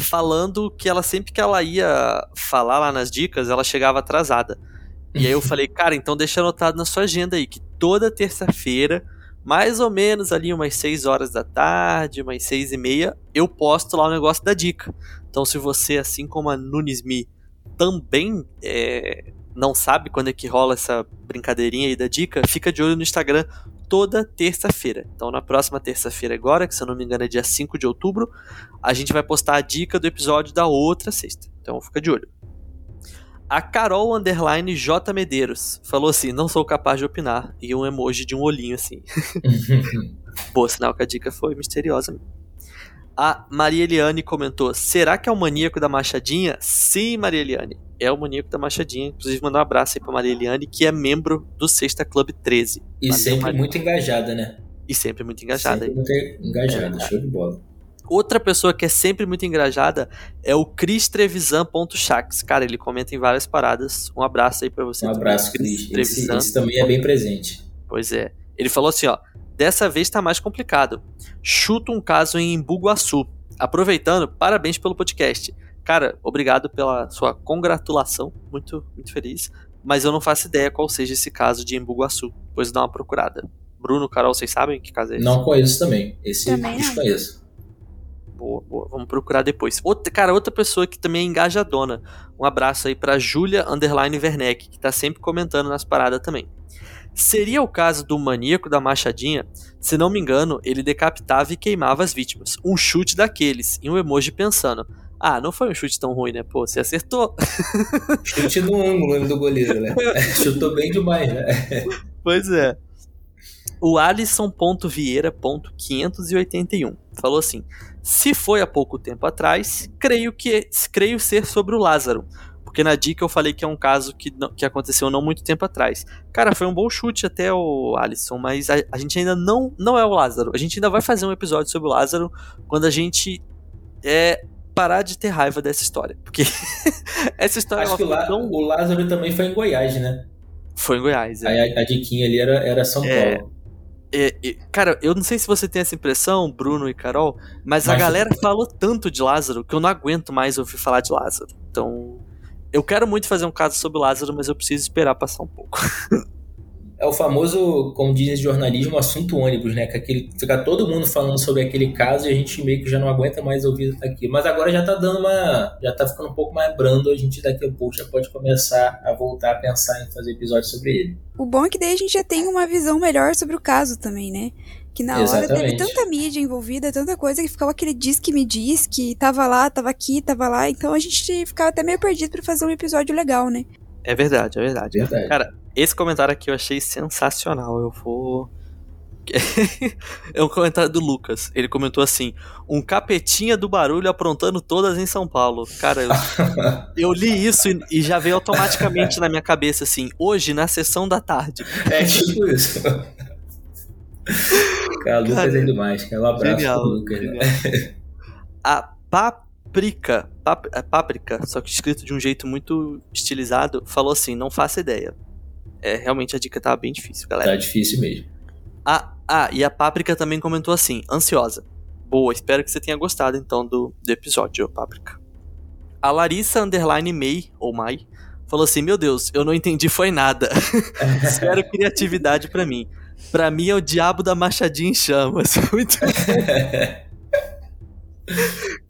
falando que ela sempre que ela ia falar lá nas dicas, ela chegava atrasada. E aí eu falei: cara, então deixa anotado na sua agenda aí, que toda terça-feira, mais ou menos ali umas seis horas da tarde, umas seis e meia, eu posto lá o negócio da dica. Então, se você, assim como a Nunismi, também é, não sabe quando é que rola essa brincadeirinha aí da dica, fica de olho no Instagram toda terça-feira. Então, na próxima terça-feira agora, que se eu não me engano é dia cinco de outubro, a gente vai postar a dica do episódio da outra sexta. Então, fica de olho. A Carol Underline J. Medeiros falou assim: não sou capaz de opinar, e um emoji de um olhinho assim. Boa, sinal que a dica foi misteriosa mesmo. A Maria Eliane comentou: será que é o Maníaco da Machadinha? Sim, Maria Eliane, é o Maníaco da Machadinha. Inclusive, mandar um abraço aí pra Maria Eliane, que é membro do Sexta Club treze. E Valeu, sempre Maria. muito engajada, né? E sempre muito engajada. Sempre muito engajada, é, show de bola. Outra pessoa que é sempre muito engajada é o Cris Trevisan.chax. Cara, ele comenta em várias paradas. Um abraço aí pra você. Um também. abraço, Cris. Esse, esse também é bem presente. Pois é. Ele falou assim, ó: dessa vez tá mais complicado. Chuto um caso em Embu-Guaçu. Aproveitando, parabéns pelo podcast. Cara, obrigado pela sua congratulação. Muito, muito feliz. Mas eu não faço ideia qual seja esse caso de Embu-Guaçu. Depois dá uma procurada. Bruno, Carol, vocês sabem que caso é esse? Não conheço também. Esse eu desconheço. Boa, boa. Vamos procurar depois. Outra, cara, outra pessoa que também é engajadona. Um abraço aí pra Julia Underline Werneck, que tá sempre comentando nas paradas também. Seria o caso do Maníaco da Machadinha? Se não me engano, ele decapitava e queimava as vítimas. Um chute daqueles, e um emoji pensando: ah, não foi um chute tão ruim, né? Pô, você acertou. Chute no ângulo do goleiro, né? Chutou bem demais, né? Pois é. O Alisson.Vieira.quinhentos e oitenta e um falou assim: se foi há pouco tempo atrás, creio, que, creio ser sobre o Lázaro. Porque na dica eu falei que é um caso que, não, que aconteceu não muito tempo atrás. Cara, foi um bom chute até o Alisson, mas a, a gente ainda não, não é o Lázaro. A gente ainda vai fazer um episódio sobre o Lázaro quando a gente é, parar de ter raiva dessa história. Porque essa história... Acho que lá, tão... o Lázaro também foi em Goiás, né? Foi em Goiás. É. A, a diquinha ali era, era São é, Paulo. É, é, cara, eu não sei se você tem essa impressão, Bruno e Carol, mas, mas a galera eu... falou tanto de Lázaro que eu não aguento mais ouvir falar de Lázaro. Então... eu quero muito fazer um caso sobre o Lázaro, mas eu preciso esperar passar um pouco. É o famoso, como dizem jornalismo, assunto ônibus, né? Que aquele, fica todo mundo falando sobre aquele caso e a gente meio que já não aguenta mais ouvir aquilo. Mas agora já tá dando uma... já tá ficando um pouco mais brando. A gente daqui a pouco já pode começar a voltar a pensar em fazer episódios sobre ele. O bom é que daí a gente já tem uma visão melhor sobre o caso também, né? Que na Exatamente. hora teve tanta mídia envolvida, tanta coisa, que ficava aquele diz que me diz, que tava lá, tava aqui, tava lá. Então a gente ficava até meio perdido pra fazer um episódio legal, né? É verdade, é verdade. verdade. Cara, esse comentário aqui eu achei sensacional. Eu vou É um comentário do Lucas. Ele comentou assim: um capetinha do barulho aprontando todas em São Paulo. Cara, eu, eu li isso e, e já veio automaticamente na minha cabeça assim: hoje na sessão da tarde. É tipo isso. Cara, o Lucas é demais. Um abraço genial, pro Lucas. Né? A Páprica, pap, Páprica, só que escrito de um jeito muito estilizado, falou assim: não faço ideia. É, realmente a dica tava bem difícil, galera. Tá difícil mesmo. Ah, ah, e a Páprica também comentou assim: ansiosa. Boa, espero que você tenha gostado então do, do episódio, Páprica. A Larissa Underline May, ou Mai, falou assim: meu Deus, eu não entendi foi nada. Espero criatividade pra mim. Pra mim é o diabo da Machadinha em chamas. Muito bom.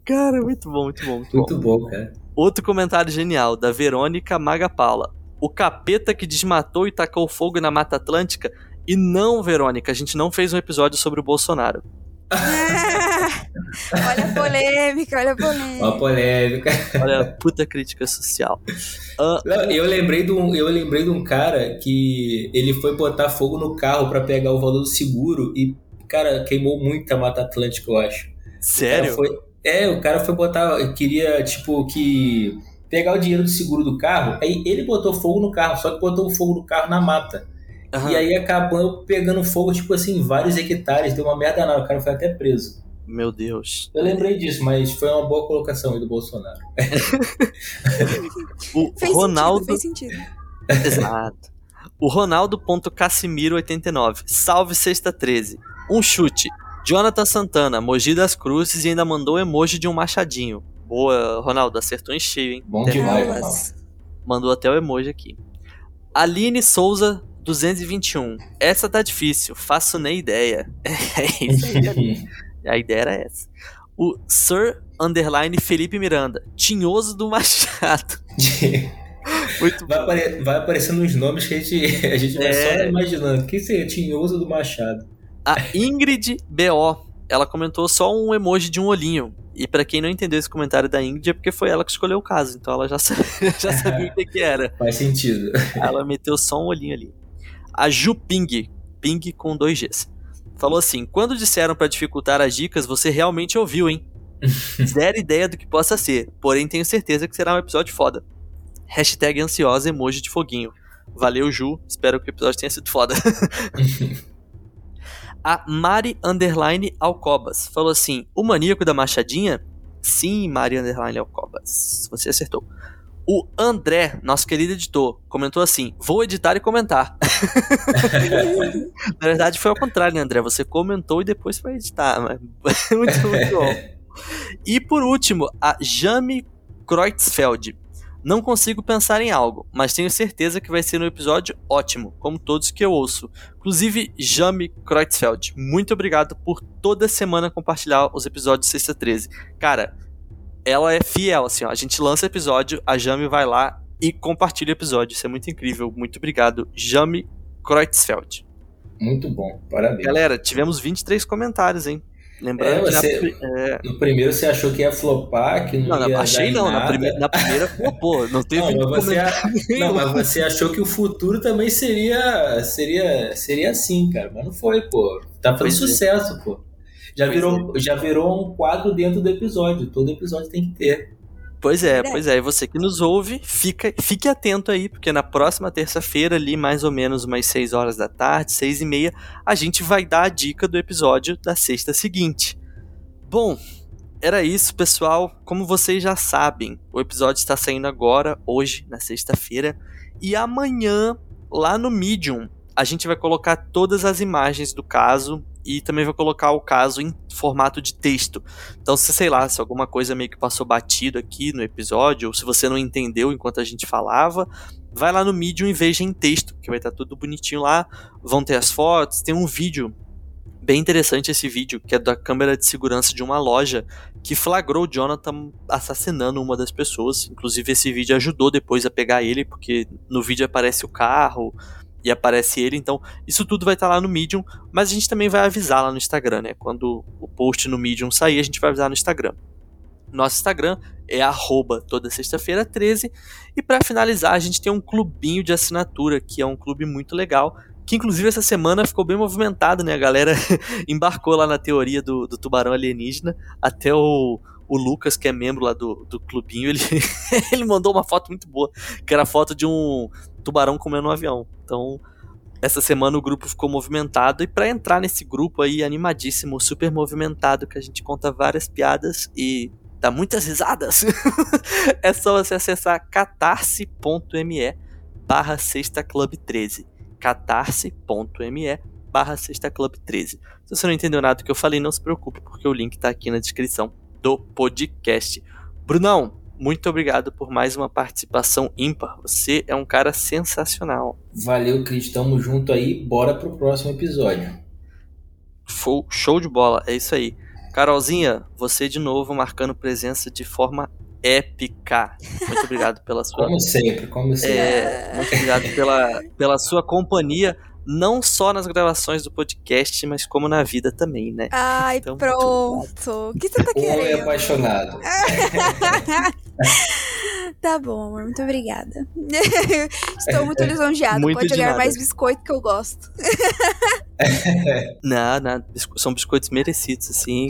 Cara, muito bom, muito bom. Muito, muito bom. bom, cara. Outro comentário genial, da Verônica Maga Paula: o capeta que desmatou e tacou fogo na Mata Atlântica. E não, Verônica, a gente não fez um episódio sobre o Bolsonaro. Olha a polêmica, olha a polêmica. Uma polêmica. Olha a puta crítica social. Uh, não, eu, lembrei de um, eu lembrei de um cara que ele foi botar fogo no carro pra pegar o valor do seguro e, cara, queimou muito a Mata Atlântica, eu acho. Sério? Foi, é, o cara foi botar, queria, tipo, que pegar o dinheiro do seguro do carro, aí ele botou fogo no carro, só que botou fogo no carro na mata. Uhum. E aí acabou pegando fogo, tipo assim, vários hectares, deu uma merda nada, o cara foi até preso. Meu Deus. Eu lembrei disso, mas foi uma boa colocação aí do Bolsonaro. O fez Ronaldo... sentido, fez sentido. Exato. O Ronaldo.Cassimiro89. Salve Sexta treze. Um chute. Jonathan Santana, Mogi das Cruzes, e ainda mandou emoji de um machadinho. Boa, Ronaldo, acertou em cheio, hein? Bom demais, Ronaldo. Mandou até o emoji aqui. Aline Souza... duzentos e vinte e um. Essa tá difícil, faço nem ideia. É isso aí. A ideia era essa. O Sir Underline Felipe Miranda, Tinhoso do Machado. Muito vai, bom. Apare- vai aparecendo uns nomes que a gente, a gente é... vai só imaginando. Quem seria Tinhoso do Machado? A Ingrid B O, ela comentou só um emoji de um olhinho. E pra quem não entendeu esse comentário da Ingrid, é porque foi ela que escolheu o caso, então ela já sabia, já sabia o que, que era. Faz sentido. Ela meteu só um olhinho ali. A Ju Ping, Ping com dois Gs, falou assim: quando disseram pra dificultar as dicas, você realmente ouviu, hein? Zero ideia do que possa ser, porém tenho certeza que será um episódio foda. Hashtag ansiosa, emoji de foguinho. Valeu, Ju, espero que o episódio tenha sido foda. A Mari Underline Alcobas falou assim: o maníaco da Machadinha? Sim, Mari Underline Alcobas, você acertou. O André, nosso querido editor, comentou assim: vou editar e comentar. Na verdade foi ao contrário, né, André? Você comentou e depois foi editar, mas... muito, muito bom. E por último, a Jami Kreutzfeld: não consigo pensar em algo, mas tenho certeza que vai ser um episódio ótimo, como todos que eu ouço. Inclusive, Jami Kreutzfeld, muito obrigado por toda semana compartilhar os episódios de Sexta treze. Cara, ela é fiel, assim, ó. A gente lança episódio, a Jami vai lá e compartilha o episódio. Isso é muito incrível. Muito obrigado, Jami Kreutzfeld. Muito bom, parabéns. Galera, tivemos vinte e três comentários, hein? Lembrando é, você, que na, é... no primeiro você achou que ia flopar, que não, não ia achei dar não, nada. Na primeira, na primeira flopou, não teve não, mas você, a, não, mas você achou que o futuro também seria, seria, seria assim, cara, mas não foi, pô. Tá fazendo pois sucesso, é. pô. Já virou, é. já virou um quadro dentro do episódio. Todo episódio tem que ter. Pois é, pois é. E você que nos ouve, fica, fique atento aí, porque na próxima terça-feira, ali mais ou menos umas seis horas da tarde, seis e meia, a gente vai dar a dica do episódio da sexta seguinte. Bom, era isso, pessoal. Como vocês já sabem, o episódio está saindo agora, hoje, na sexta-feira. E amanhã, lá no Medium, a gente vai colocar todas as imagens do caso... E também vou colocar o caso em formato de texto. Então, se sei lá, se alguma coisa meio que passou batido aqui no episódio, ou se você não entendeu enquanto a gente falava, vai lá no Medium e veja em texto, que vai estar tudo bonitinho lá. Vão ter as fotos, tem um vídeo bem interessante, esse vídeo, que é da câmera de segurança de uma loja que flagrou o Jonathan assassinando uma das pessoas. Inclusive, esse vídeo ajudou depois a pegar ele, porque no vídeo aparece o carro... E aparece ele, então isso tudo vai estar lá no Medium, mas a gente também vai avisar lá no Instagram, né? Quando o post no Medium sair, a gente vai avisar no Instagram. Nosso Instagram é arroba toda sexta feira treze. E para finalizar, a gente tem um clubinho de assinatura, que é um clube muito legal, que inclusive essa semana ficou bem movimentado, né? A galera embarcou lá na teoria do, do tubarão alienígena. Até o, o Lucas, que é membro lá do, do clubinho, ele, ele mandou uma foto muito boa, que era a foto de um tubarão comendo um avião. Então, essa semana o grupo ficou movimentado, e para entrar nesse grupo aí animadíssimo, super movimentado, que a gente conta várias piadas e dá muitas risadas, é só você acessar catarse ponto me barra sexta club treze, catarse ponto me barra sexta club treze. Se você não entendeu nada do que eu falei, não se preocupe, porque o link tá aqui na descrição do podcast. Brunão, muito obrigado por mais uma participação ímpar. Você é um cara sensacional. Valeu, Cris. Tamo junto aí. Bora pro próximo episódio. Show de bola. É isso aí. Carolzinha, você de novo marcando presença de forma épica. Muito obrigado pela sua... Como sempre, como sempre. É, muito obrigado pela, pela sua companhia. Não só nas gravações do podcast, mas como na vida também, né? Ai, então, pronto. O que você tá querendo? Homem apaixonado. Tá bom, amor. Muito obrigada. Estou muito lisonjeada. Muito Pode olhar nada. Mais biscoito que eu gosto. Não, não. São biscoitos merecidos, assim.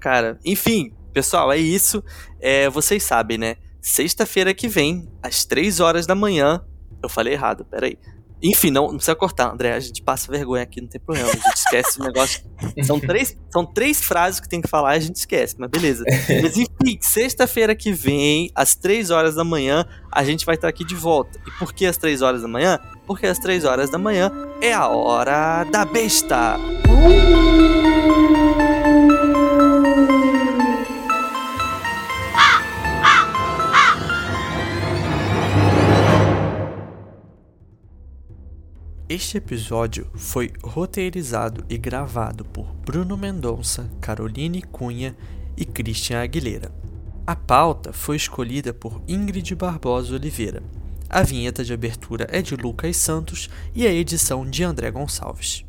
Cara, enfim, pessoal, é isso. É, vocês sabem, né? Sexta-feira que vem, às três horas da manhã... Eu falei errado, peraí. Enfim, não, não precisa cortar, André, a gente passa vergonha aqui, não tem problema, a gente esquece o negócio. São três, são três frases que tem que falar e a gente esquece, mas beleza. Mas enfim, sexta-feira que vem, às três horas da manhã, a gente vai estar aqui de volta. E por que às três horas da manhã? Porque às três horas da manhã é a hora da besta! Este episódio foi roteirizado e gravado por Bruno Mendonça, Caroline Cunha e Christian Aguilera. A pauta foi escolhida por Ingrid Barbosa Oliveira. A vinheta de abertura é de Lucas Santos e a edição de André Gonçalves.